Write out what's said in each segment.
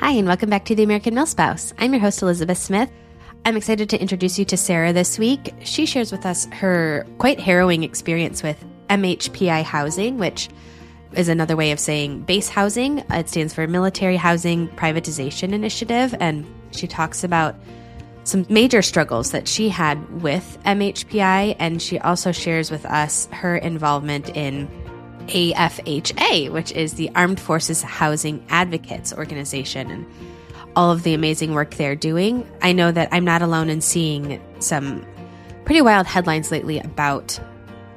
Hi, and welcome back to The American MILSpouse. I'm your host, Elizabeth Smith. I'm excited to introduce you to Sarah this week. She shares with us her quite harrowing experience with MHPI housing, which is another way of saying base housing. It stands for Military Housing Privatization Initiative, and she talks about some major struggles that she had with MHPI, and she also shares with us her involvement in AFHA, which is the Armed Forces Housing Advocates organization, and all of the amazing work they're doing. I know that I'm not alone in seeing some pretty wild headlines lately about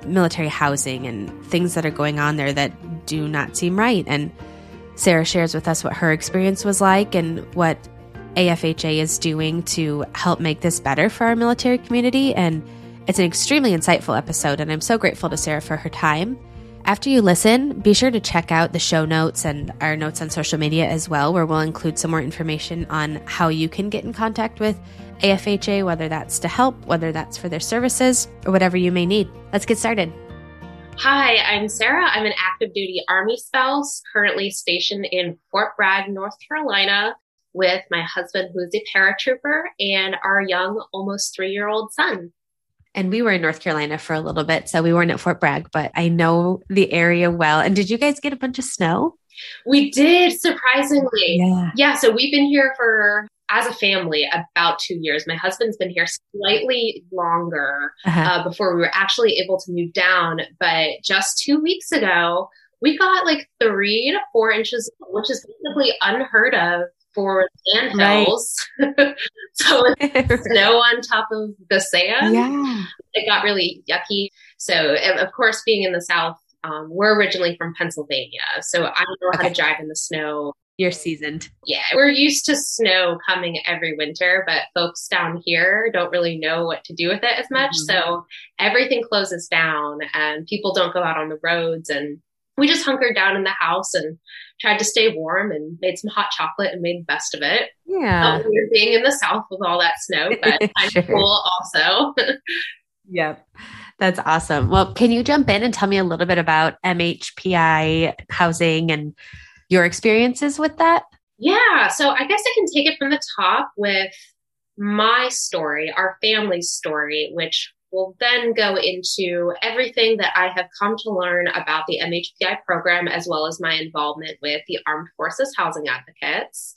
military housing and things that are going on there that do not seem right. And Sarah shares with us what her experience was like and what AFHA is doing to help make this better for our military community. And it's an extremely insightful episode, and I'm so grateful to Sarah for her time. After you listen, be sure to check out the show notes and our notes on social media as well, where we'll include some more information on how you can get in contact with AFHA, whether that's to help, whether that's for their services, or whatever you may need. Let's get started. Hi, I'm Sarah. I'm an active duty Army spouse, currently stationed in Fort Bragg, North Carolina, with my husband, who's a paratrooper, and our young, almost 3-year-old son. And we were in North Carolina for a little bit, so we weren't at Fort Bragg, but I know the area well. And did you guys get a bunch of snow? We did, surprisingly. Yeah, so we've been here for, as a family, about 2 years. My husband's been here slightly longer before we were actually able to move down. But just 2 weeks ago, we got like 3 to 4 inches, which is basically unheard of for sand hills. Right. So it's snow on top of the sand. Yeah. It got really yucky. So, of course, being in the South, we're originally from Pennsylvania. So I know how to drive in the snow. You're seasoned. Yeah. We're used to snow coming every winter, but folks down here don't really know what to do with it as much. Mm-hmm. So everything closes down and people don't go out on the roads, and we just hunkered down in the house and tried to stay warm and made some hot chocolate and made the best of it. Yeah. We were being in the South with all that snow, but I'm sure. Cool also. Yep. That's awesome. Well, can you jump in and tell me a little bit about MHPI housing and your experiences with that? Yeah. So I guess I can take it from the top with my story, our family's story, which we'll then go into everything that I have come to learn about the MHPI program, as well as my involvement with the Armed Forces Housing Advocates.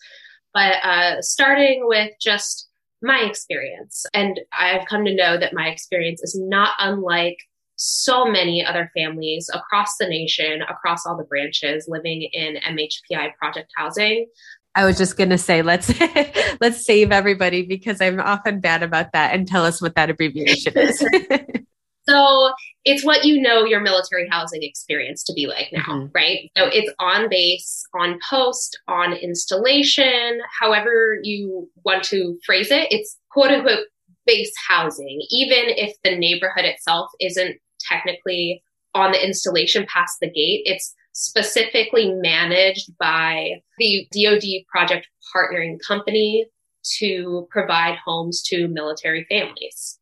But starting with just my experience, and I've come to know that my experience is not unlike so many other families across the nation, across all the branches living in MHPI project housing. I was just going to say, let's save everybody, because I'm often bad about that, and tell us what that abbreviation is. So it's what you know your military housing experience to be like now, right? So it's on base, on post, on installation, however you want to phrase it. It's quote unquote base housing, even if the neighborhood itself isn't technically on the installation past the gate. It's specifically managed by the DOD project partnering company to provide homes to military families.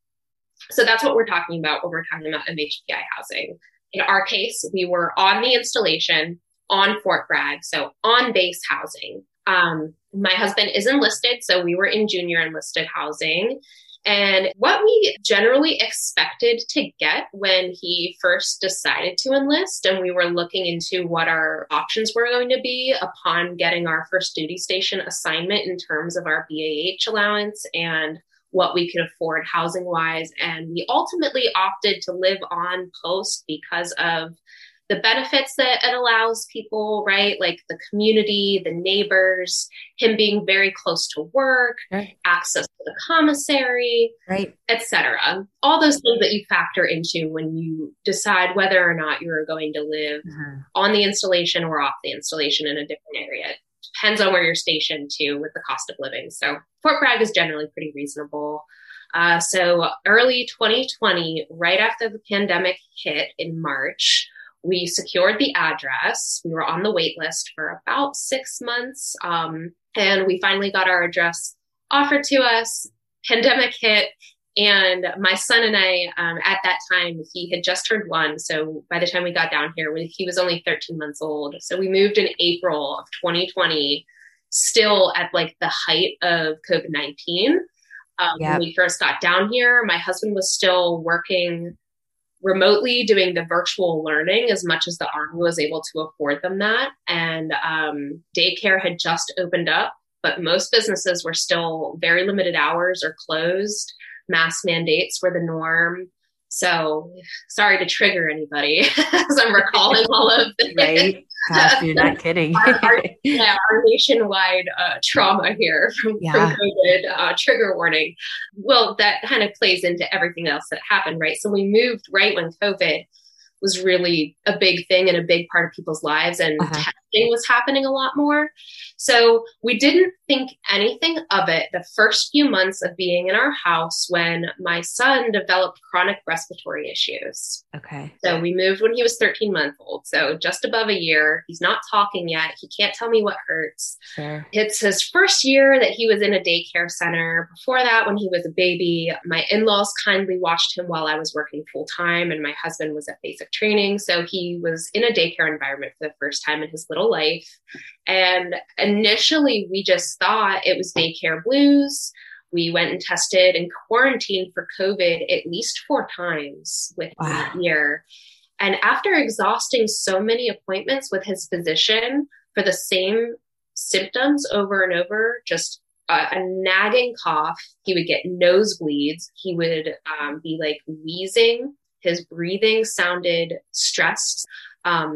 So that's what we're talking about when we're talking about MHPI housing. In our case, we were on the installation on Fort Bragg, so on base housing. My husband is enlisted, so we were in junior enlisted housing. And what we generally expected to get when he first decided to enlist, and we were looking into what our options were going to be upon getting our first duty station assignment in terms of our BAH allowance and what we could afford housing wise. And we ultimately opted to live on post because of the benefits that it allows people, right? Like the community, the neighbors, him being very close to work, right, access to the commissary, right, etc. All those things that you factor into when you decide whether or not you're going to live on the installation or off the installation in a different area. It depends on where you're stationed too with the cost of living. So Fort Bragg is generally pretty reasonable. So early 2020, right after the pandemic hit in March, we secured the address. We were on the wait list for about 6 months. And we finally got our address offered to us. Pandemic hit. And my son and I, at that time, he had just turned 1. So by the time we got down here, he was only 13 months old. So we moved in April of 2020. still at like the height of COVID-19. When we first got down here, my husband was still working remotely, doing the virtual learning as much as the Army was able to afford them that. And daycare had just opened up, but most businesses were still very limited hours or closed. Mask mandates were the norm. So sorry to trigger anybody as I'm recalling all of this. Right. Gosh, you're not kidding. our nationwide trauma here from COVID, trigger warning. Well, that kind of plays into everything else that happened, right? So we moved right when COVID was really a big thing and a big part of people's lives, and testing was happening a lot more. So we didn't think anything of it the first few months of being in our house when my son developed chronic respiratory issues. Okay. So we moved when he was 13 months old. So just above a year, he's not talking yet. He can't tell me what hurts. Sure. It's his first year that he was in a daycare center. Before that, when he was a baby, my in-laws kindly watched him while I was working full time and my husband was at basic training. So he was in a daycare environment for the first time in his little life. And initially, we just thought it was daycare blues. We went and tested and quarantined for COVID at least 4 times within a year. And after exhausting so many appointments with his physician for the same symptoms over and over, just a nagging cough, he would get nosebleeds. He would be like wheezing. His breathing sounded stressed.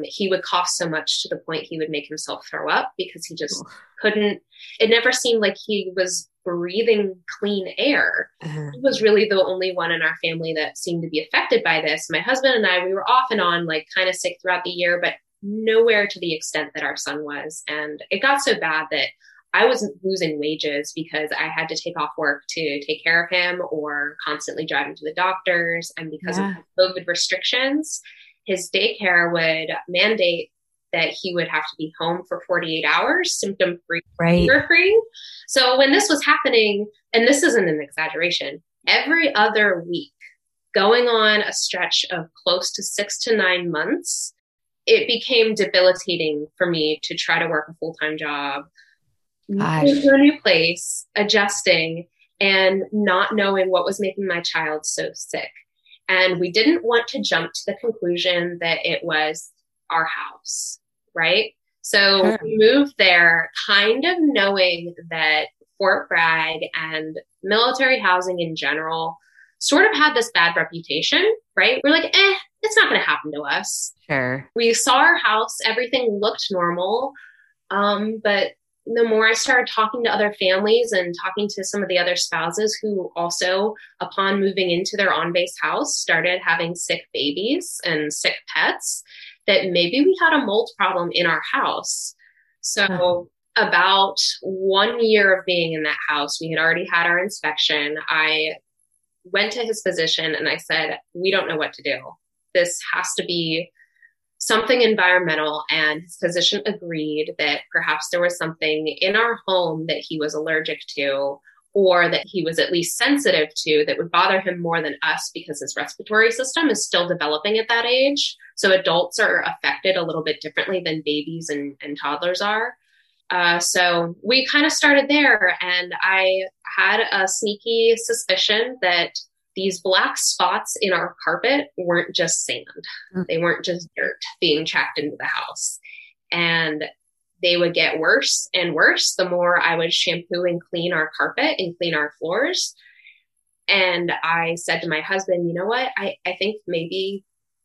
He would cough so much to the point he would make himself throw up because he just couldn't. It never seemed like he was breathing clean air. He was really the only one in our family that seemed to be affected by this. My husband and I, we were off and on, like kind of sick throughout the year, but nowhere to the extent that our son was. And it got so bad that I was losing wages because I had to take off work to take care of him or constantly driving to the doctors. And because of COVID restrictions, his daycare would mandate that he would have to be home for 48 hours, symptom-free, fever-free. So when this was happening, and this isn't an exaggeration, every other week, going on a stretch of close to 6 to 9 months, it became debilitating for me to try to work a full-time job, moving to a new place, adjusting, and not knowing what was making my child so sick. And we didn't want to jump to the conclusion that it was our house, right? So we moved there kind of knowing that Fort Bragg and military housing in general sort of had this bad reputation, right? We're like, it's not going to happen to us. Sure. We saw our house, everything looked normal. But the more I started talking to other families and talking to some of the other spouses who also, upon moving into their on-base house, started having sick babies and sick pets, that maybe we had a mold problem in our house. So about 1 year of being in that house, we had already had our inspection. I went to his physician and I said, we don't know what to do. This has to be something environmental, and his physician agreed that perhaps there was something in our home that he was allergic to, or that he was at least sensitive to, that would bother him more than us because his respiratory system is still developing at that age. So adults are affected a little bit differently than babies and toddlers are. So we kind of started there, and I had a sneaky suspicion that these black spots in our carpet weren't just sand. They weren't just dirt being tracked into the house. And they would get worse and worse the more I would shampoo and clean our carpet and clean our floors. And I said to my husband, you know what? I think maybe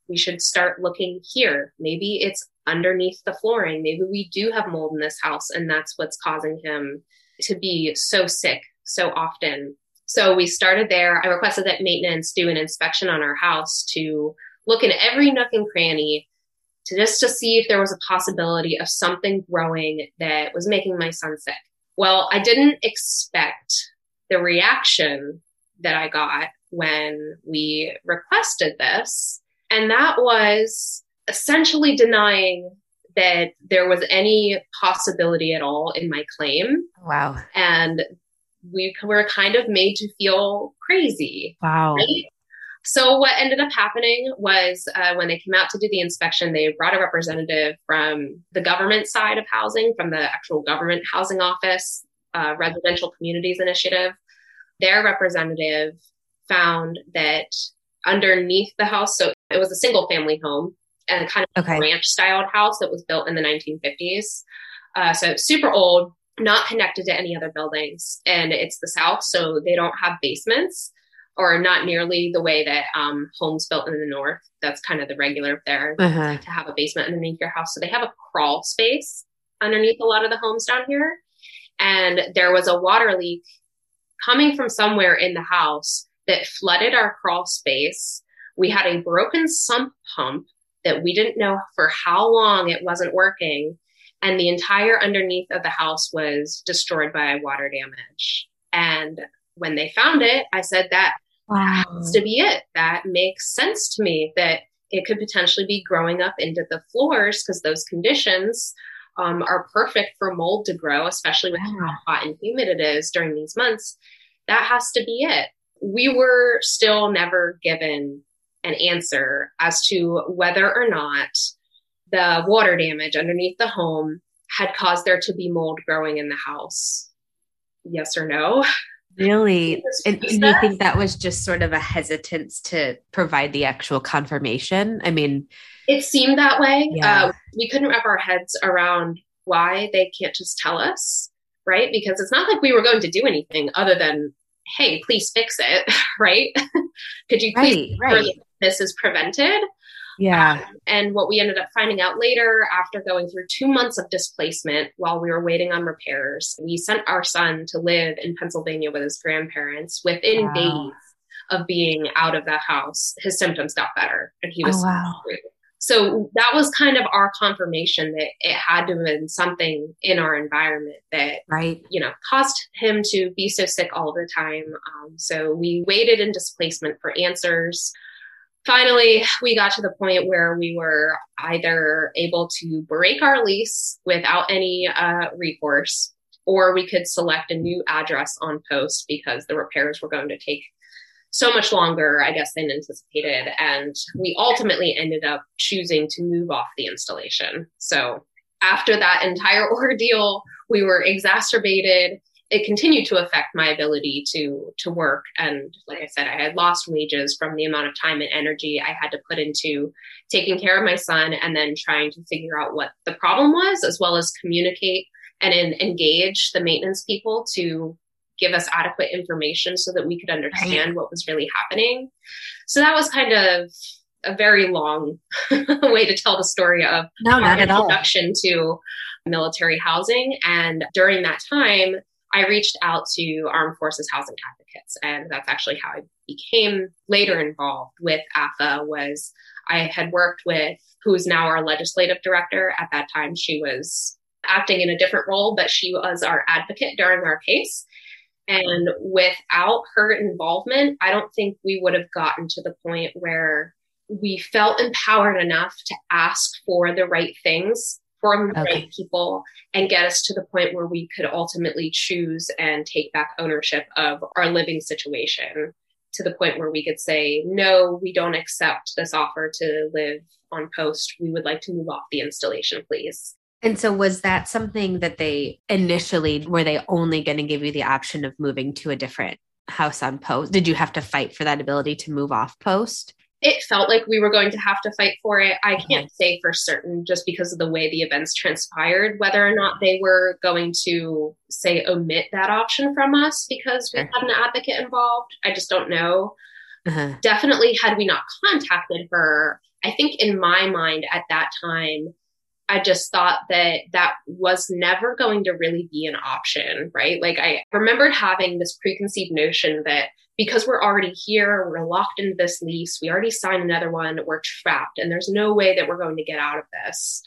we should start looking here. Maybe it's underneath the flooring. Maybe we do have mold in this house, and that's what's causing him to be so sick so often. So we started there. I requested that maintenance do an inspection on our house to look in every nook and cranny to see if there was a possibility of something growing that was making my son sick. Well, I didn't expect the reaction that I got when we requested this. And that was essentially denying that there was any possibility at all in my claim. Wow. And we were kind of made to feel crazy. Wow. Right? So what ended up happening was when they came out to do the inspection, they brought a representative from the government side of housing, from the actual government housing office, Residential Communities Initiative. Their representative found that underneath the house, so it was a single family home and kind of ranch styled house that was built in the 1950s. So super old, not connected to any other buildings. And it's the South, so they don't have basements, or not nearly the way that homes built in the North. That's kind of the regular there, to have a basement underneath your house. So they have a crawl space underneath a lot of the homes down here. And there was a water leak coming from somewhere in the house that flooded our crawl space. We had a broken sump pump that we didn't know for how long it wasn't working. And the entire underneath of the house was destroyed by water damage. And when they found it, I said, that has to be it. That makes sense to me, that it could potentially be growing up into the floors, because those conditions are perfect for mold to grow, especially with how hot and humid it is during these months. That has to be it. We were still never given an answer as to whether or not the water damage underneath the home had caused there to be mold growing in the house. Yes or no? Really? And do you think that was just sort of a hesitance to provide the actual confirmation? I mean, it seemed that way. Yeah. We couldn't wrap our heads around why they can't just tell us, right? Because it's not like we were going to do anything other than, hey, please fix it, right? Could you please make sure this is prevented? Yeah. And what we ended up finding out later, after going through 2 months of displacement while we were waiting on repairs, we sent our son to live in Pennsylvania with his grandparents. Within days of being out of the house, his symptoms got better, and he was free. So that was kind of our confirmation that it had to have been something in our environment that, you know, caused him to be so sick all the time. So we waited in displacement for answers. Finally, we got to the point where we were either able to break our lease without any recourse, or we could select a new address on post, because the repairs were going to take so much longer, I guess, than anticipated. And we ultimately ended up choosing to move off the installation. So after that entire ordeal, we were exacerbated. It continued to affect my ability to work. And like I said, I had lost wages from the amount of time and energy I had to put into taking care of my son, and then trying to figure out what the problem was, as well as communicate and engage the maintenance people to give us adequate information so that we could understand what was really happening. So that was kind of a very long way to tell the story of our introduction to military housing. And during that time, I reached out to Armed Forces Housing Advocates, and that's actually how I became later involved with AFA. Was I had worked with, who is now our legislative director. At that time, she was acting in a different role, but she was our advocate during our case. And without her involvement, I don't think we would have gotten to the point where we felt empowered enough to ask for the right things from the right people, and get us to the point where we could ultimately choose and take back ownership of our living situation, to the point where we could say, no, we don't accept this offer to live on post. We would like to move off the installation, please. And so was that something that they initially, were they only going to give you the option of moving to a different house on post? Did you have to fight for that ability to move off post? It felt like we were going to have to fight for it. I can't say for certain, just because of the way the events transpired, whether or not they were going to, say, omit that option from us because we had an advocate involved. I just don't know. Definitely, had we not contacted her, I think in my mind at that time, I just thought that that was never going to really be an option, right? Like, I remembered having this preconceived notion that because we're already here, we're locked into this lease, we already signed another one, we're trapped, and there's no way that we're going to get out of this.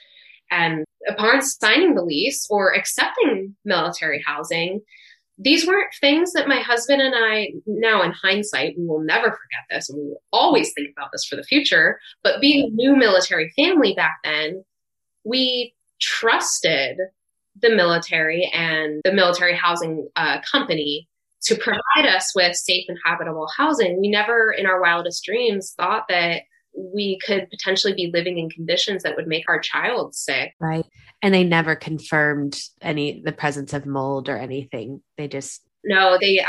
And upon signing the lease or accepting military housing, these weren't things that my husband and I, now in hindsight, we will never forget this, and we will always think about this for the future. But being a new military family back then, we trusted the military and the military housing company to provide us with safe and habitable housing. We never in our wildest dreams thought that we could potentially be living in conditions that would make our child sick. Right. And they never confirmed the presence of mold or anything. We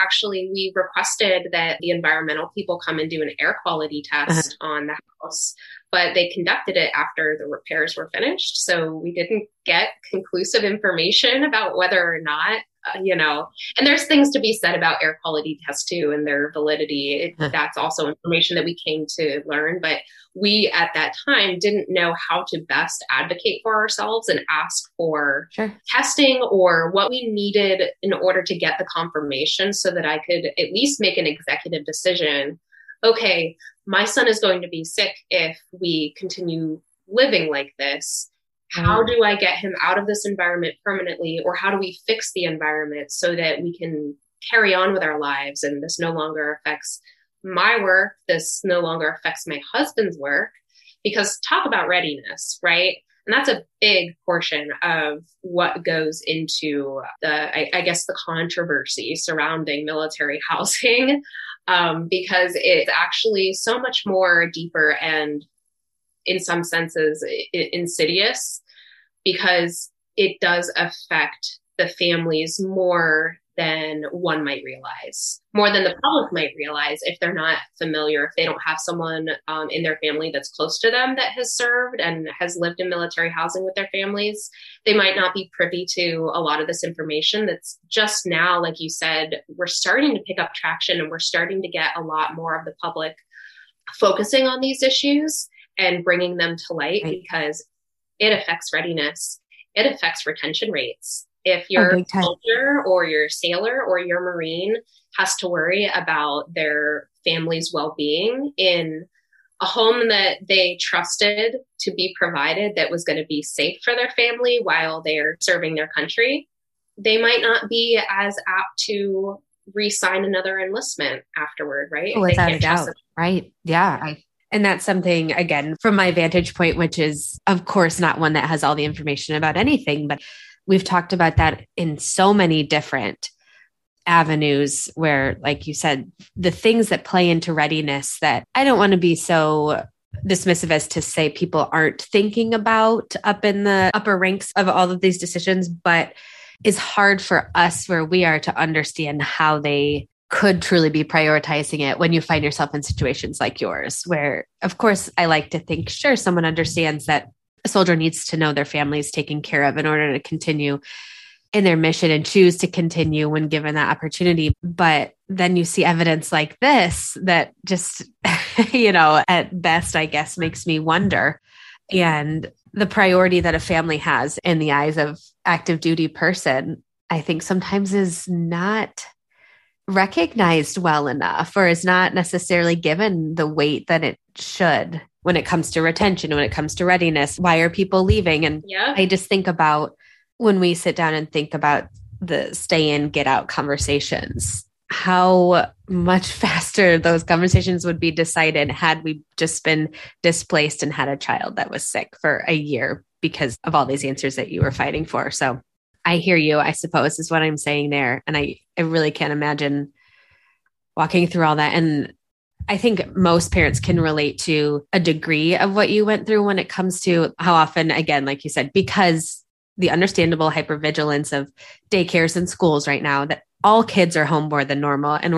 requested that the environmental people come and do an air quality test on the house, but they conducted it after the repairs were finished. So we didn't get conclusive information about whether or not, and there's things to be said about air quality tests too and their validity. That's also information that we came to learn, but we at that time didn't know how to best advocate for ourselves and ask for testing or what we needed in order to get the confirmation so that I could at least make an executive decision. Okay, my son is going to be sick if we continue living like this. How do I get him out of this environment permanently, or how do we fix the environment so that we can carry on with our lives and this no longer affects my work, this no longer affects my husband's work? Because talk about readiness, right? And that's a big portion of what goes into the controversy surrounding military housing, because it's actually so much more deeper and in some senses insidious, because it does affect the families more than one might realize, more than the public might realize if they're not familiar, if they don't have someone in their family that's close to them that has served and has lived in military housing with their families. They might not be privy to a lot of this information that's just now, like you said, we're starting to pick up traction and we're starting to get a lot more of the public focusing on these issues and bringing them to light, because it affects readiness. It affects retention rates. If your soldier or your sailor or your Marine has to worry about their family's well-being in a home that they trusted to be provided that was going to be safe for their family while they're serving their country, they might not be as apt to re-sign another enlistment afterward, right? Oh, without a doubt. Right. Yeah. And that's something, again, from my vantage point, which is, of course, not one that has all the information about anything, but we've talked about that in so many different avenues where, like you said, the things that play into readiness that I don't want to be so dismissive as to say people aren't thinking about up in the upper ranks of all of these decisions, but it's hard for us where we are to understand how they could truly be prioritizing it when you find yourself in situations like yours, where, of course, I like to think, sure, someone understands that a soldier needs to know their family is taken care of in order to continue in their mission and choose to continue when given that opportunity. But then you see evidence like this that just, at best, I guess, makes me wonder. And the priority that a family has in the eyes of active duty person, I think sometimes is not recognized well enough, or is not necessarily given the weight that it should when it comes to retention, when it comes to readiness. Why are people leaving? And I just think about when we sit down and think about the stay in, get out conversations, how much faster those conversations would be decided had we just been displaced and had a child that was sick for a year because of all these answers that you were fighting for. So I hear you, I suppose, is what I'm saying there. And I really can't imagine walking through all that. And I think most parents can relate to a degree of what you went through when it comes to how often, again, like you said, because the understandable hypervigilance of daycares and schools right now, that all kids are home more than normal. And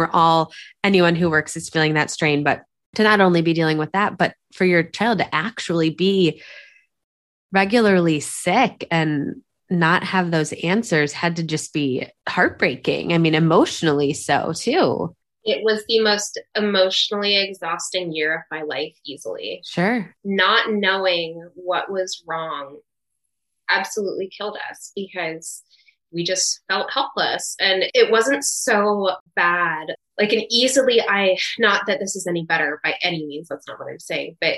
anyone who works is feeling that strain, but to not only be dealing with that, but for your child to actually be regularly sick and not have those answers had to just be heartbreaking. I mean, emotionally so too. It was the most emotionally exhausting year of my life, easily. Sure. Not knowing what was wrong absolutely killed us, because we just felt helpless. And it wasn't so bad. Not that this is any better by any means, that's not what I'm saying, but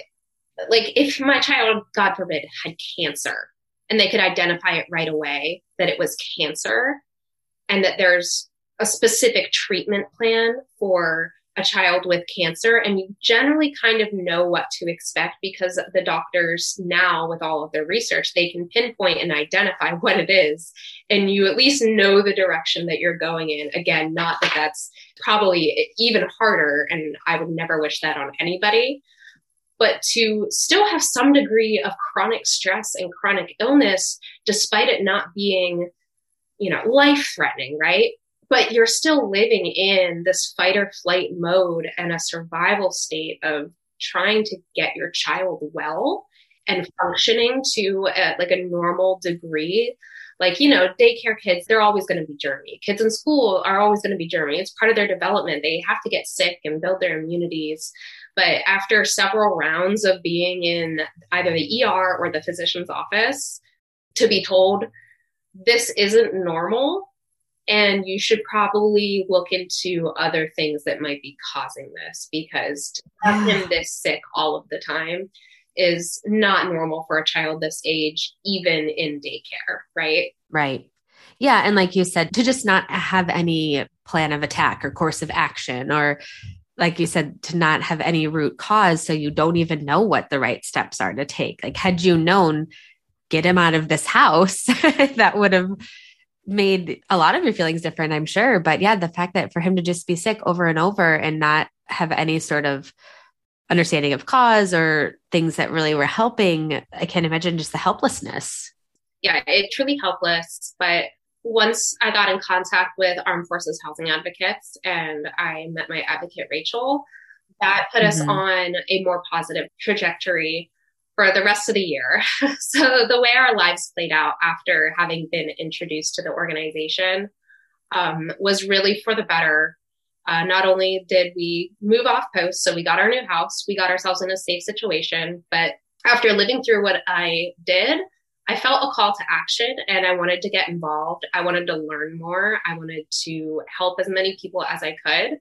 like if my child, God forbid, had cancer, and they could identify it right away that it was cancer and that there's a specific treatment plan for a child with cancer, and you generally kind of know what to expect because the doctors now, with all of their research, they can pinpoint and identify what it is, and you at least know the direction that you're going in. Again, not that that's probably even harder, and I would never wish that on anybody, but to still have some degree of chronic stress and chronic illness, despite it not being, you know, life-threatening, right? But you're still living in this fight or flight mode and a survival state of trying to get your child well and functioning to a normal degree. Like, you know, daycare kids, they're always going to be germy. Kids in school are always going to be germy. It's part of their development. They have to get sick and build their immunities. But after several rounds of being in either the ER or the physician's office, to be told this isn't normal, and you should probably look into other things that might be causing this, because to have him this sick all of the time is not normal for a child this age, even in daycare, right? Right. Yeah. And like you said, to just not have any plan of attack or course of action, or like you said, to not have any root cause. So you don't even know what the right steps are to take. Like, had you known, get him out of this house, that would have made a lot of your feelings different, I'm sure. But yeah, the fact that for him to just be sick over and over and not have any sort of understanding of cause or things that really were helping, I can't imagine just the helplessness. Yeah, it's truly helpless. But once I got in contact with Armed Forces Housing Advocates and I met my advocate, Rachel, that put us on a more positive trajectory for the rest of the year. So the way our lives played out after having been introduced to the organization was really for the better. Not only did we move off post, so we got our new house, we got ourselves in a safe situation, but after living through what I did, I felt a call to action and I wanted to get involved. I wanted to learn more. I wanted to help as many people as I could.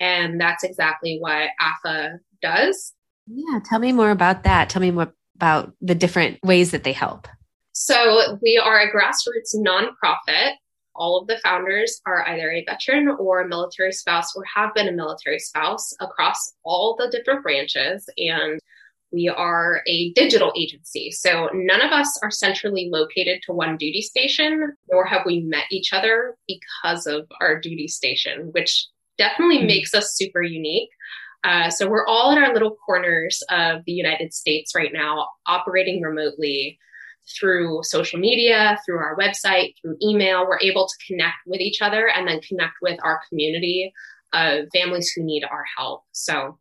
And that's exactly what AFA does. Yeah. Tell me more about that. Tell me more about the different ways that they help. So we are a grassroots nonprofit. All of the founders are either a veteran or a military spouse or have been a military spouse across all the different branches. And we are a digital agency. So none of us are centrally located to one duty station, nor have we met each other because of our duty station, which definitely makes us super unique. So we're all in our little corners of the United States right now, operating remotely through social media, through our website, through email. We're able to connect with each other and then connect with our community of families who need our help. So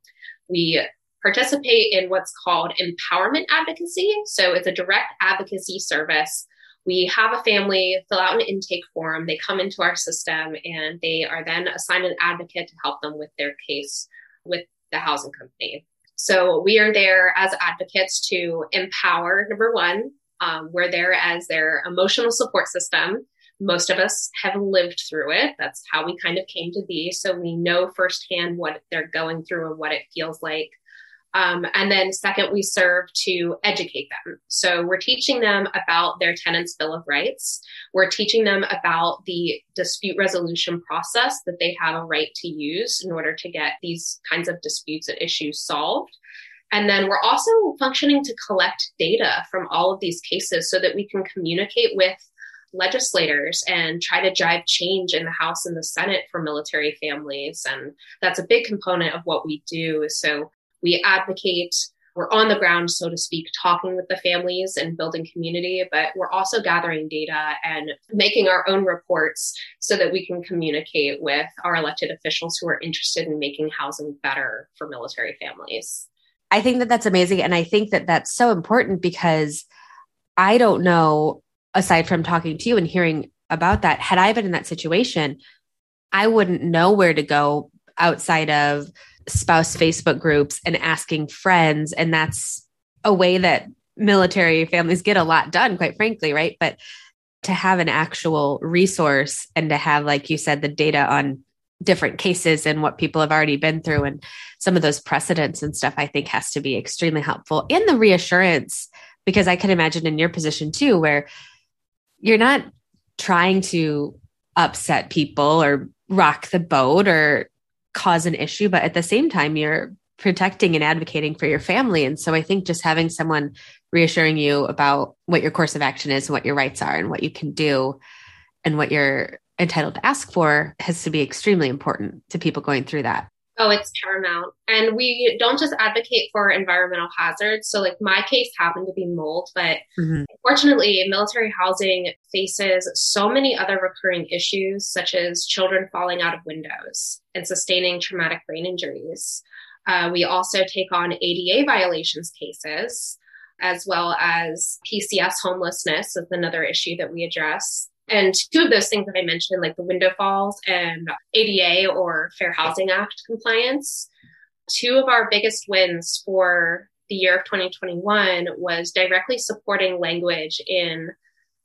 we participate in what's called empowerment advocacy. So it's a direct advocacy service. We have a family fill out an intake form. They come into our system and they are then assigned an advocate to help them with their case with the housing company. So we are there as advocates to empower, number one. We're there as their emotional support system. Most of us have lived through it. That's how we kind of came to be. So we know firsthand what they're going through and what it feels like. And then second, we serve to educate them. So we're teaching them about their tenants' bill of rights. We're teaching them about the dispute resolution process that they have a right to use in order to get these kinds of disputes and issues solved. And then we're also functioning to collect data from all of these cases so that we can communicate with legislators and try to drive change in the House and the Senate for military families. And that's a big component of what we do. So we advocate, we're on the ground, so to speak, talking with the families and building community, but we're also gathering data and making our own reports so that we can communicate with our elected officials who are interested in making housing better for military families. I think that that's amazing. And I think that that's so important because I don't know, aside from talking to you and hearing about that, had I been in that situation, I wouldn't know where to go outside of spouse Facebook groups and asking friends. And that's a way that military families get a lot done, quite frankly, right? But to have an actual resource and to have, like you said, the data on different cases and what people have already been through and some of those precedents and stuff, I think has to be extremely helpful. And the reassurance, because I can imagine in your position too, where you're not trying to upset people or rock the boat or cause an issue, but at the same time, you're protecting and advocating for your family. And so I think just having someone reassuring you about what your course of action is, and what your rights are, and what you can do, and what you're entitled to ask for has to be extremely important to people going through that. Oh, it's paramount. And we don't just advocate for environmental hazards. So like my case happened to be mold, but unfortunately, military housing faces so many other recurring issues, such as children falling out of windows and sustaining traumatic brain injuries. We also take on ADA violations cases, as well as PCS homelessness is another issue that we address. And two of those things that I mentioned, like the window falls and ADA or Fair Housing Act compliance, two of our biggest wins for the year of 2021 was directly supporting language in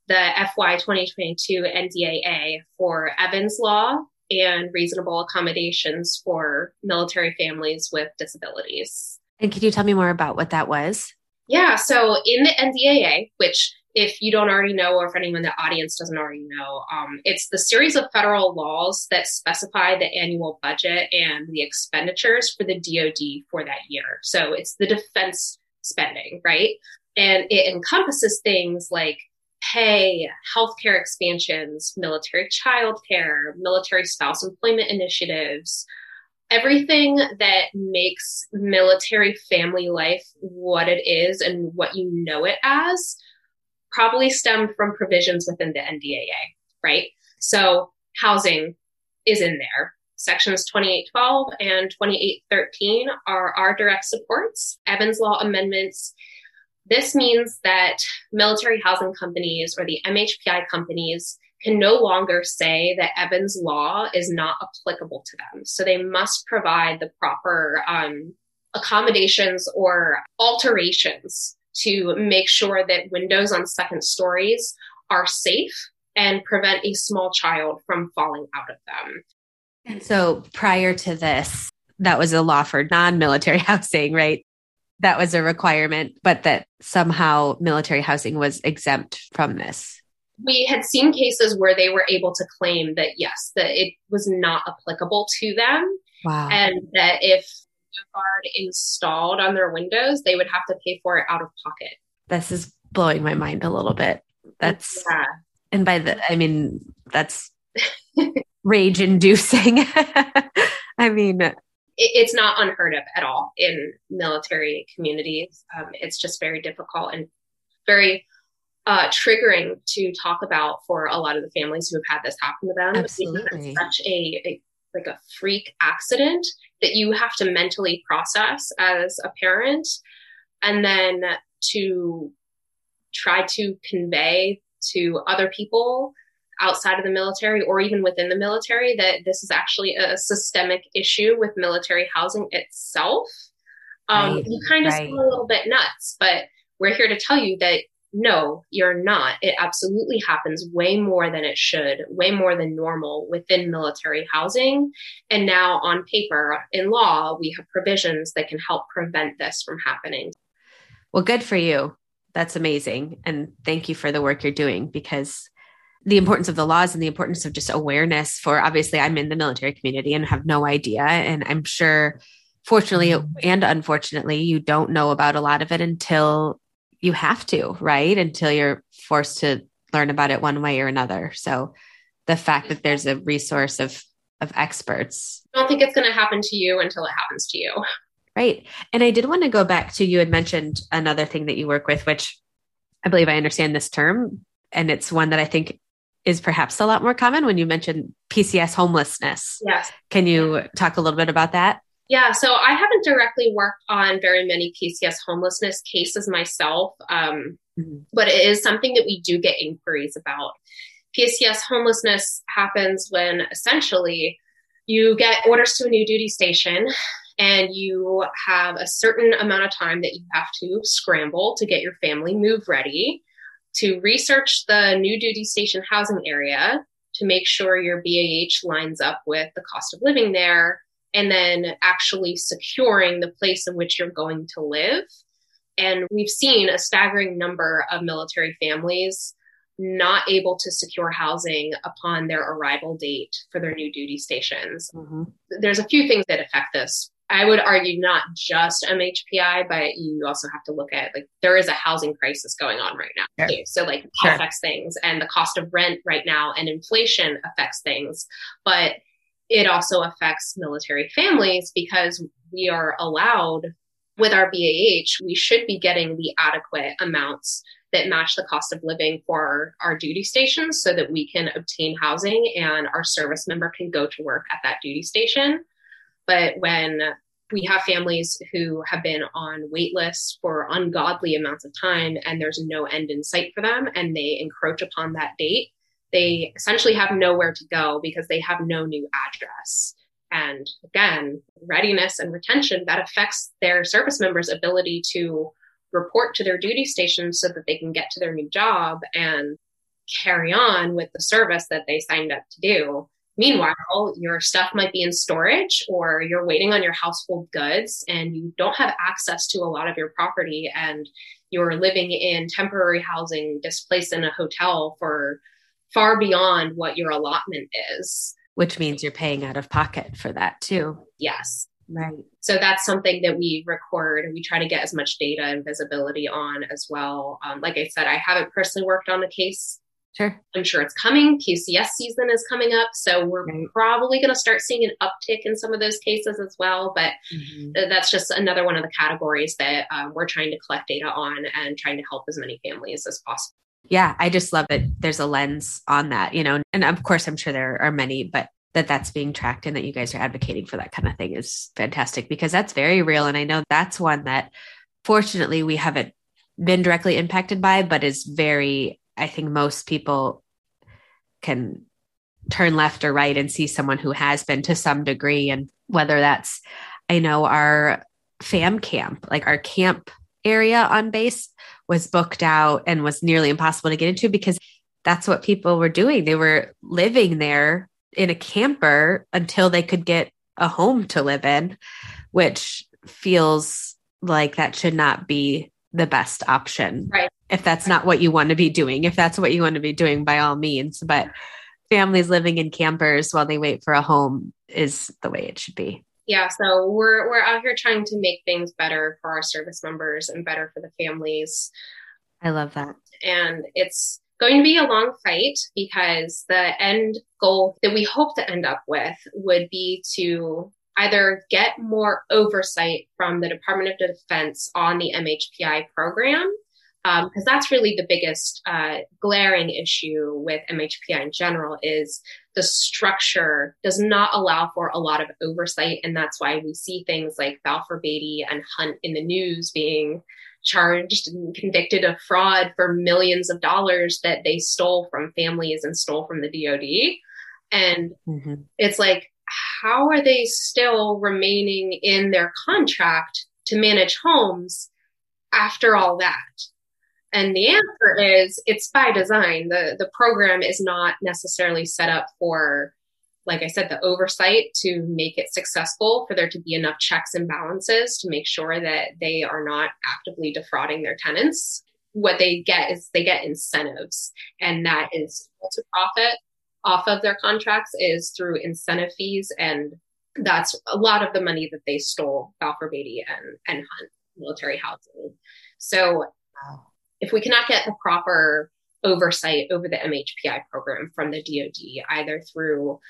the FY 2022 NDAA for Evans Law and reasonable accommodations for military families with disabilities. And could you tell me more about what that was? Yeah, so in the NDAA, which if you don't already know, or if anyone in the audience doesn't already know, it's the series of federal laws that specify the annual budget and the expenditures for the DOD for that year. So it's the defense spending, right? And it encompasses things like pay, healthcare expansions, military childcare, military spouse employment initiatives, everything that makes military family life what it is and what you know it as probably stemmed from provisions within the NDAA, right? So housing is in there. Sections 2812 and 2813 are our direct supports, Evans Law amendments. This means that military housing companies or the MHPI companies can no longer say that Evans Law is not applicable to them. So they must provide the proper accommodations or alterations to make sure that windows on second stories are safe and prevent a small child from falling out of them. And so prior to this, that was a law for non-military housing, right? That was a requirement, but that somehow military housing was exempt from this. We had seen cases where they were able to claim that, yes, that it was not applicable to them. Wow. And that if guard installed on their windows, they would have to pay for it out of pocket. This is blowing my mind a little bit. That's, yeah. And by the, I mean, that's rage inducing. I mean, it's not unheard of at all in military communities. It's just very difficult and very triggering to talk about for a lot of the families who have had this happen to them. Absolutely. It's such a freak accident that you have to mentally process as a parent, and then to try to convey to other people outside of the military or even within the military that this is actually a systemic issue with military housing itself. You kind of feel a little bit nuts, but we're here to tell you that no, you're not. It absolutely happens way more than it should, way more than normal within military housing. And now on paper, in law, we have provisions that can help prevent this from happening. Well, good for you. That's amazing. And thank you for the work you're doing, because the importance of the laws and the importance of just awareness for, obviously, I'm in the military community and have no idea. And I'm sure, fortunately and unfortunately, you don't know about a lot of it until you have to, right? Until you're forced to learn about it one way or another. So the fact that there's a resource of experts. I don't think it's going to happen to you until it happens to you. Right. And I did want to go back to, you had mentioned another thing that you work with, which I believe I understand this term. And it's one that I think is perhaps a lot more common when you mentioned PCS homelessness. Yes. Can you talk a little bit about that? Yeah, so I haven't directly worked on very many PCS homelessness cases myself, but it is something that we do get inquiries about. PCS homelessness happens when essentially you get orders to a new duty station and you have a certain amount of time that you have to scramble to get your family move ready, to research the new duty station housing area to make sure your BAH lines up with the cost of living there, and then actually securing the place in which you're going to live. And we've seen a staggering number of military families not able to secure housing upon their arrival date for their new duty stations. Mm-hmm. There's a few things that affect this. I would argue not just MHPI, but you also have to look at, like, there is a housing crisis going on right now, sure, too. So, like, sure, affects things, and the cost of rent right now and inflation affects things, but it also affects military families because we are allowed with our BAH, we should be getting the adequate amounts that match the cost of living for our duty stations so that we can obtain housing and our service member can go to work at that duty station. But when we have families who have been on wait lists for ungodly amounts of time and there's no end in sight for them and they encroach upon that date, they essentially have nowhere to go because they have no new address. And again, readiness and retention, that affects their service members' ability to report to their duty stations so that they can get to their new job and carry on with the service that they signed up to do. Meanwhile, your stuff might be in storage or you're waiting on your household goods and you don't have access to a lot of your property and you're living in temporary housing displaced in a hotel for far beyond what your allotment is. Which means you're paying out of pocket for that too. Yes. Right. So that's something that we record and we try to get as much data and visibility on as well. Like I said, I haven't personally worked on the case. Sure. I'm sure it's coming. PCS season is coming up. So we're probably going to start seeing an uptick in some of those cases as well. But that's just another one of the categories that we're trying to collect data on and trying to help as many families as possible. Yeah, I just love it. There's a lens on that, you know, and of course, I'm sure there are many, but that's being tracked and that you guys are advocating for that kind of thing is fantastic because that's very real. And I know that's one that fortunately we haven't been directly impacted by, but is very, I think most people can turn left or right and see someone who has been to some degree. And whether that's, I know our fam camp, like our camp area on base was booked out and was nearly impossible to get into because that's what people were doing. They were living there in a camper until they could get a home to live in, which feels like that should not be the best option. Right. If that's not what you want to be doing, if that's what you want to be doing, by all means, but families living in campers while they wait for a home is the way it should be. Yeah. So we're out here trying to make things better for our service members and better for the families. I love that. And it's going to be a long fight because the end goal that we hope to end up with would be to either get more oversight from the Department of Defense on the MHPI program, because that's really the biggest glaring issue with MHPI in general is the structure does not allow for a lot of oversight. And that's why we see things like Balfour Beatty and Hunt in the news being charged and convicted of fraud for millions of dollars that they stole from families and stole from the DOD. And it's like, how are they still remaining in their contract to manage homes after all that? And the answer is it's by design. The program is not necessarily set up for, like I said, the oversight to make it successful, for there to be enough checks and balances to make sure that they are not actively defrauding their tenants. What they get is they get incentives, and that is to profit off of their contracts is through incentive fees. And that's a lot of the money that they stole, Balfour Beatty and Hunt military housing. So if we cannot get the proper oversight over the MHPI program from the DOD, either through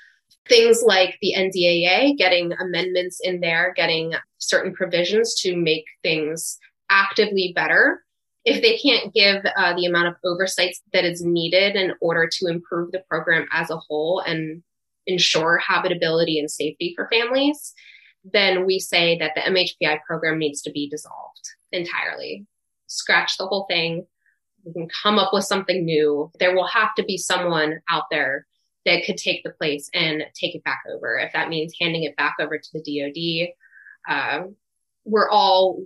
things like the NDAA, getting amendments in there, getting certain provisions to make things actively better. If they can't give the amount of oversight that is needed in order to improve the program as a whole and ensure habitability and safety for families, then we say that the MHPI program needs to be dissolved entirely. Scratch the whole thing. We can come up with something new. There will have to be someone out there that could take the place and take it back over. If that means handing it back over to the DOD, we're all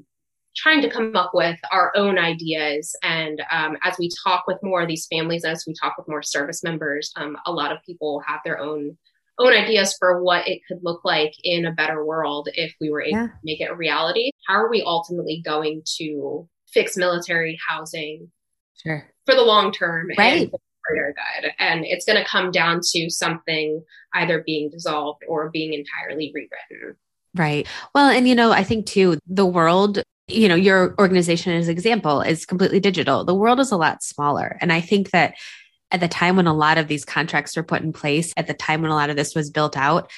trying to come up with our own ideas. And as we talk with more of these families, as we talk with more service members, a lot of people have their own ideas for what it could look like in a better world if we were able to make it a reality. How are we ultimately going to fix military housing for the long term? Right. And very good. And it's going to come down to something either being dissolved or being entirely rewritten. Right. Well, and, you know, I think too, the world, you know, your organization as an example is completely digital. The world is a lot smaller. And I think that at the time when a lot of these contracts were put in place, at the time when a lot of this was built out,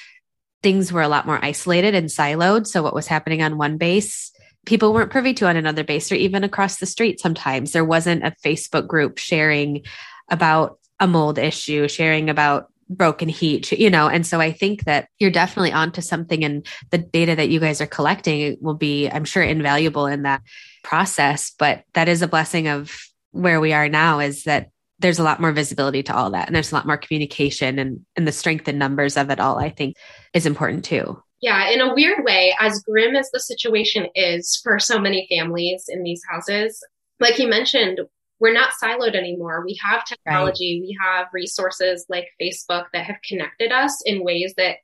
things were a lot more isolated and siloed. So what was happening on one base, people weren't privy to on another base or even across the street. Sometimes there wasn't a Facebook group sharing about a mold issue, sharing about broken heat, you know? And so I think that you're definitely onto something, and the data that you guys are collecting will be, I'm sure, invaluable in that process. But that is a blessing of where we are now, is that there's a lot more visibility to all that. And there's a lot more communication, and the strength and numbers of it all, I think, is important too. Yeah, in a weird way, as grim as the situation is for so many families in these houses, like you mentioned, we're not siloed anymore. We have technology, right. We have resources like Facebook that have connected us in ways that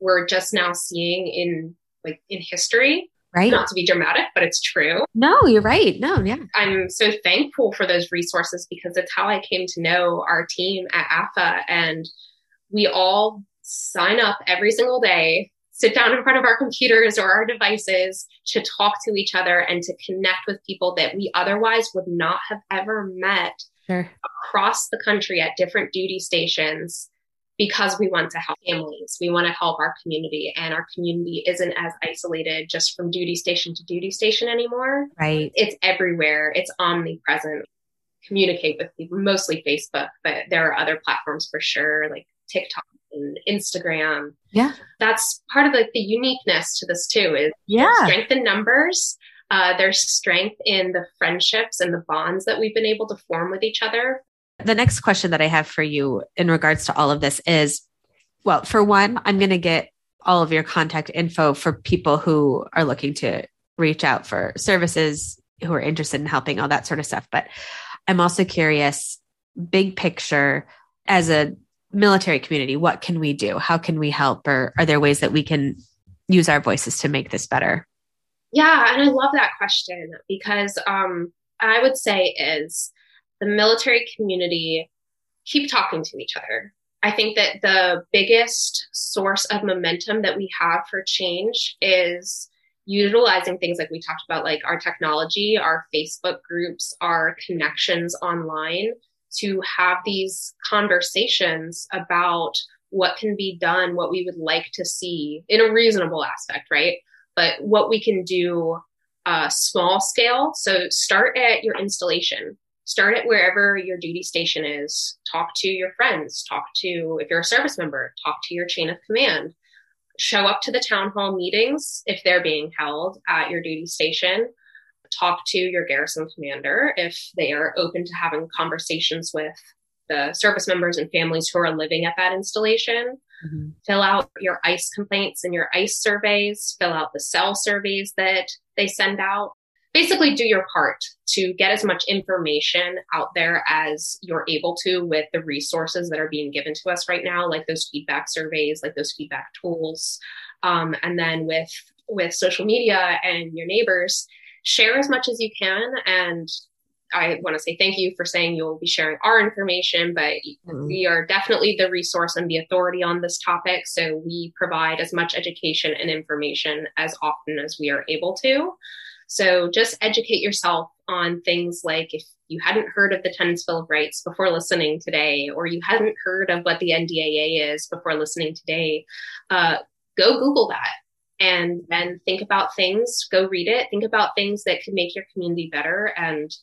we're just now seeing in history. Right. Not to be dramatic, but it's true. No, you're right. No, yeah. I'm so thankful for those resources, because it's how I came to know our team at AFA. And we all sign up every single day, sit down in front of our computers or our devices to talk to each other and to connect with people that we otherwise would not have ever met across the country at different duty stations, because we want to help families. We want to help our community, and our community isn't as isolated just from duty station to duty station anymore. Right. It's everywhere. It's omnipresent. Communicate with people, mostly Facebook, but there are other platforms for sure, like TikTok and Instagram. Yeah. That's part of the uniqueness to this too, is strength in numbers. There's strength in the friendships and the bonds that we've been able to form with each other. The next question that I have for you in regards to all of this is, well, for one, I'm going to get all of your contact info for people who are looking to reach out for services, who are interested in helping, all that sort of stuff. But I'm also curious, big picture, as a military community, what can we do? How can we help? Or are there ways that we can use our voices to make this better? Yeah. And I love that question, because I would say is, the military community, keep talking to each other. I think that the biggest source of momentum that we have for change is utilizing things like we talked about, like our technology, our Facebook groups, our connections online, to have these conversations about what can be done, what we would like to see in a reasonable aspect, right? But what we can do small scale. So start at your installation. Start at wherever your duty station is. Talk to your friends. Talk to, if you're a service member, talk to your chain of command. Show up to the town hall meetings if they're being held at your duty station. Talk to your garrison commander if they are open to having conversations with the service members and families who are living at that installation. Mm-hmm. Fill out your ICE complaints and your ICE surveys. Fill out the cell surveys that they send out. Basically, do your part to get as much information out there as you're able to with the resources that are being given to us right now, like those feedback surveys, like those feedback tools. And then with social media and your neighbors, share as much as you can. And I want to say thank you for saying you'll be sharing our information, but we are definitely the resource and the authority on this topic. So we provide as much education and information as often as we are able to. So just educate yourself on things like, if you hadn't heard of the Tenants' Bill of Rights before listening today, or you hadn't heard of what the NDAA is before listening today, go Google that and then think about things, go read it, think about things that could make your community better, and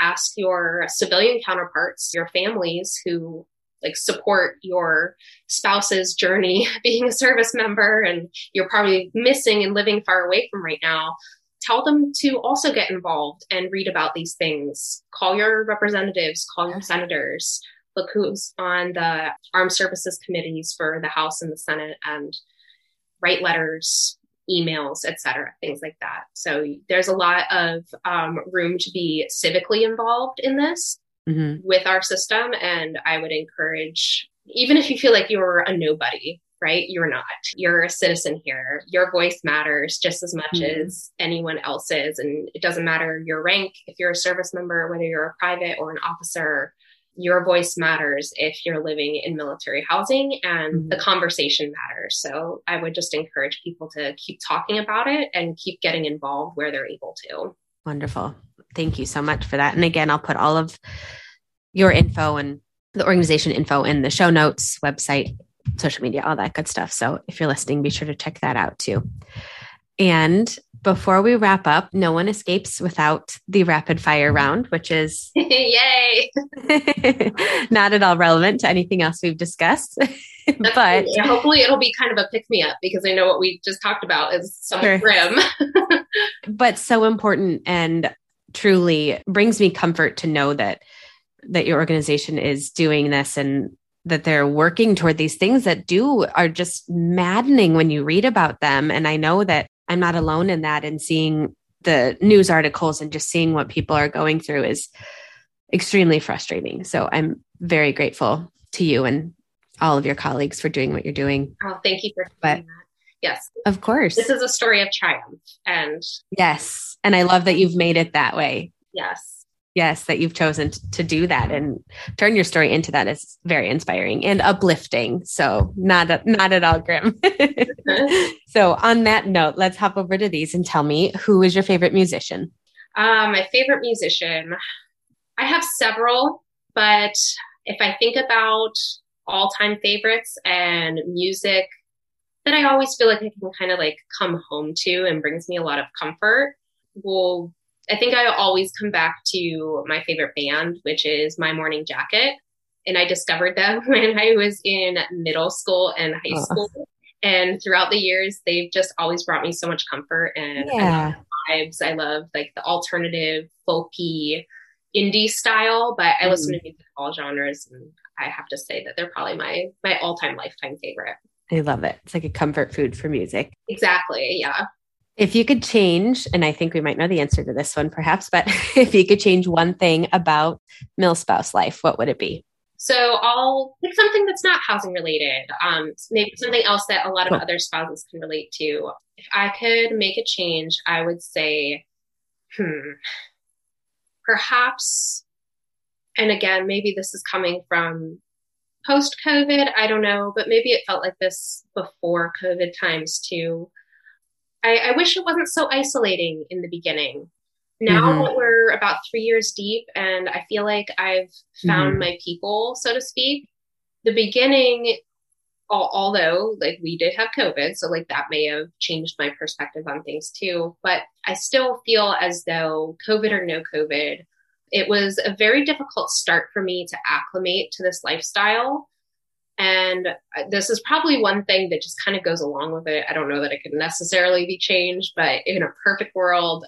ask your civilian counterparts, your families who support your spouse's journey being a service member and you're probably missing and living far away from right now. Tell them to also get involved and read about these things. Call your representatives, call your senators, look who's on the Armed Services Committees for the House and the Senate, and write letters, emails, etc., things like that. So there's a lot of room to be civically involved in this with our system. And I would encourage, even if you feel like you're a nobody, right? You're not. You're a citizen here. Your voice matters just as much as anyone else's. And it doesn't matter your rank. If you're a service member, whether you're a private or an officer, your voice matters if you're living in military housing, and the conversation matters. So I would just encourage people to keep talking about it and keep getting involved where they're able to. Wonderful. Thank you so much for that. And again, I'll put all of your info and the organization info in the show notes, website, social media, all that good stuff. So if you're listening, be sure to check that out too. And before we wrap up, no one escapes without the rapid fire round, which is yay, not at all relevant to anything else we've discussed. But yeah, hopefully it'll be kind of a pick me up, because I know what we just talked about is somewhat grim. But so important, and truly brings me comfort to know that your organization is doing this and that they're working toward these things that are just maddening when you read about them. And I know that I'm not alone in that, and seeing the news articles and just seeing what people are going through is extremely frustrating. So I'm very grateful to you and all of your colleagues for doing what you're doing. Oh, thank you for doing that. Yes. Of course. This is a story of triumph. And yes. And I love that you've made it that way. Yes. Yes, that you've chosen to do that and turn your story into that is very inspiring and uplifting. So not at all grim. So on that note, let's hop over to these and tell me, who is your favorite musician? My favorite musician, I have several, but if I think about all-time favorites and music that I always feel like I can kind of like come home to and brings me a lot of comfort, I think I always come back to my favorite band, which is My Morning Jacket. And I discovered them when I was in middle school and high school. And throughout the years, they've just always brought me so much comfort. And I love vibes. I love like the alternative, folky, indie style. But I listen to music all genres. And I have to say that they're probably my all-time lifetime favorite. I love it. It's like a comfort food for music. Exactly. Yeah. If you could change, and I think we might know the answer to this one perhaps, but if you could change one thing about MILSpouse life, what would it be? So I'll pick something that's not housing related. Maybe something else that a lot of other spouses can relate to. If I could make a change, I would say, perhaps, and again, maybe this is coming from post-COVID, I don't know, but maybe it felt like this before COVID times too. I wish it wasn't so isolating in the beginning. Now that we're about 3 years deep and I feel like I've found my people, so to speak, the beginning, although like we did have COVID, so like that may have changed my perspective on things too, but I still feel as though COVID or no COVID, it was a very difficult start for me to acclimate to this lifestyle. And this is probably one thing that just kind of goes along with it. I don't know that it could necessarily be changed, but in a perfect world,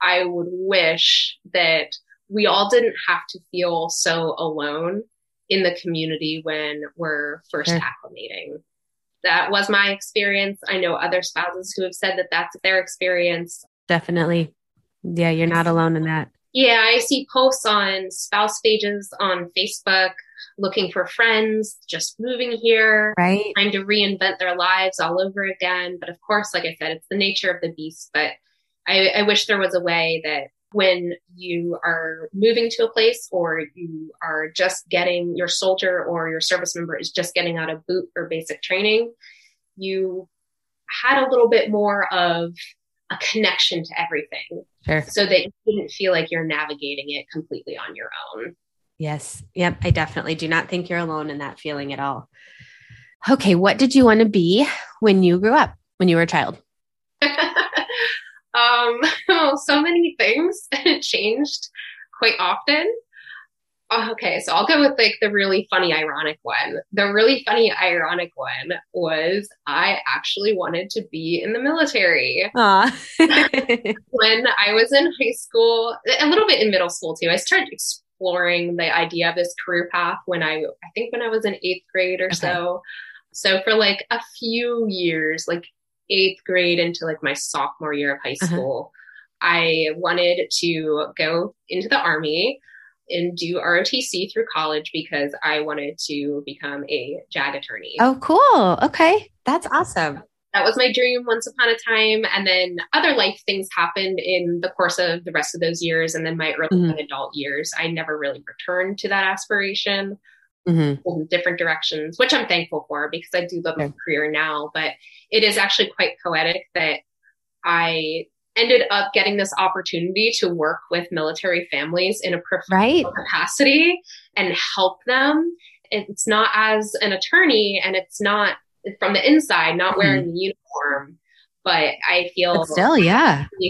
I would wish that we all didn't have to feel so alone in the community when we're first acclimating. That was my experience. I know other spouses who have said that that's their experience. Definitely. Yeah, you're not alone in that. Yeah, I see posts on spouse pages on Facebook looking for friends, just moving here, trying to reinvent their lives all over again. But of course, like I said, it's the nature of the beast. But I wish there was a way that when you are moving to a place or you are just getting your soldier or your service member is just getting out of boot or basic training, you had a little bit more of a connection to everything. Sure. So that you didn't feel like you're navigating it completely on your own. Yes. Yep. I definitely do not think you're alone in that feeling at all. Okay. What did you want to be when you grew up, when you were a child? So many things changed quite often. Okay. So I'll go with like the really funny, ironic one. The really funny, ironic one was I actually wanted to be in the military. When I was in high school, a little bit in middle school too, I started exploring the idea of this career path when I think when I was in eighth grade or so. So for like a few years, like eighth grade into like my sophomore year of high school, I wanted to go into the Army and do ROTC through college because I wanted to become a JAG attorney. Oh, cool. Okay. That's awesome. That was my dream once upon a time. And then other life things happened in the course of the rest of those years. And then my early adult years, I never really returned to that aspiration in different directions, which I'm thankful for because I do love my career now. But it is actually quite poetic that I ended up getting this opportunity to work with military families in a professional capacity and help them. It's not as an attorney and it's not from the inside, not wearing the uniform, but I feel really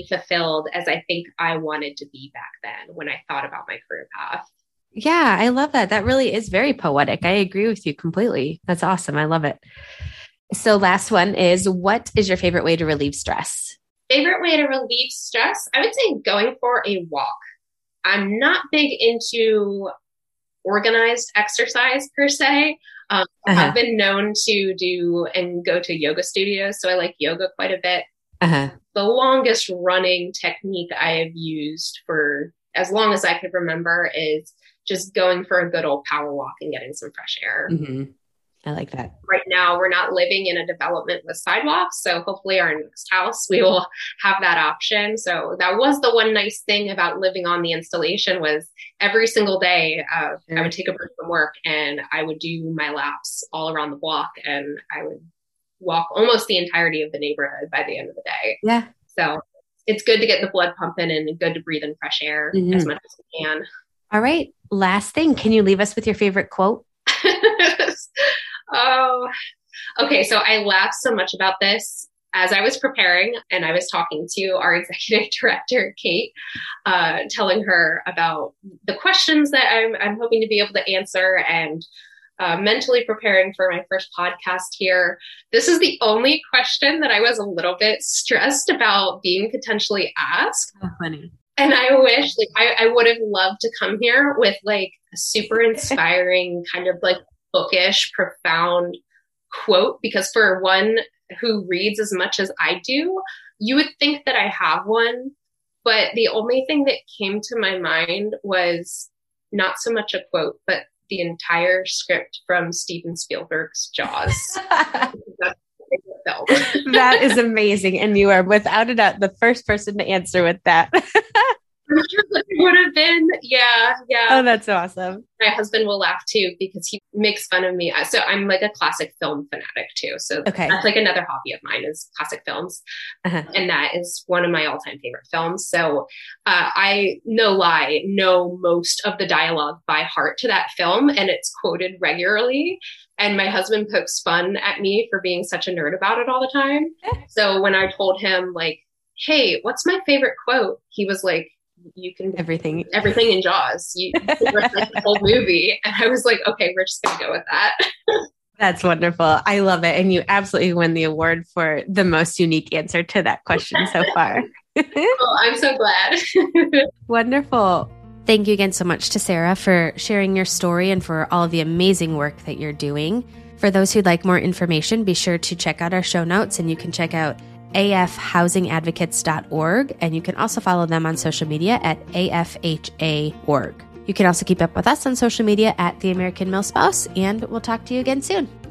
fulfilled as I think I wanted to be back then when I thought about my career path. Yeah, I love that. That really is very poetic. I agree with you completely. That's awesome. I love it. So last one is, what is your favorite way to relieve stress? Favorite way to relieve stress? I would say going for a walk. I'm not big into organized exercise per se. I've been known to do and go to yoga studios. So I like yoga quite a bit. The longest running technique I have used for as long as I could remember is just going for a good old power walk and getting some fresh air. I like that. Right now, we're not living in a development with sidewalks. So hopefully our next house, we will have that option. So that was the one nice thing about living on the installation was every single day I would take a break from work and I would do my laps all around the block and I would walk almost the entirety of the neighborhood by the end of the day. Yeah. So it's good to get the blood pumping and good to breathe in fresh air as much as we can. All right. Last thing. Can you leave us with your favorite quote? Oh, okay. So I laughed so much about this as I was preparing and I was talking to our executive director, Kate, telling her about the questions that I'm hoping to be able to answer and mentally preparing for my first podcast here. This is the only question that I was a little bit stressed about being potentially asked. Oh, funny. And I wish I would have loved to come here with a super inspiring kind of bookish, profound quote, because for one who reads as much as I do, you would think that I have one, but the only thing that came to my mind was not so much a quote, but the entire script from Steven Spielberg's Jaws. That is amazing. And you are without a doubt the first person to answer with that. Would have been. Yeah. Oh, that's awesome. My husband will laugh too, because he makes fun of me. So I'm a classic film fanatic too. So that's another hobby of mine is classic films. And that is one of my all-time favorite films. So I, no lie, know most of the dialogue by heart to that film. And it's quoted regularly. And my husband pokes fun at me for being such a nerd about it all the time. So when I told him hey, what's my favorite quote? He was like, you can everything in Jaws. You the whole movie. And I was like, okay, we're just going to go with that. That's wonderful. I love it. And you absolutely win the award for the most unique answer to that question so far. Well, I'm so glad. Wonderful. Thank you again so much to Sarah for sharing your story and for all of the amazing work that you're doing. For those who'd like more information, be sure to check out our show notes and you can check out afhousingadvocates.org, and you can also follow them on social media at afha.org. You can also keep up with us on social media at The American MILSpouse, and we'll talk to you again soon.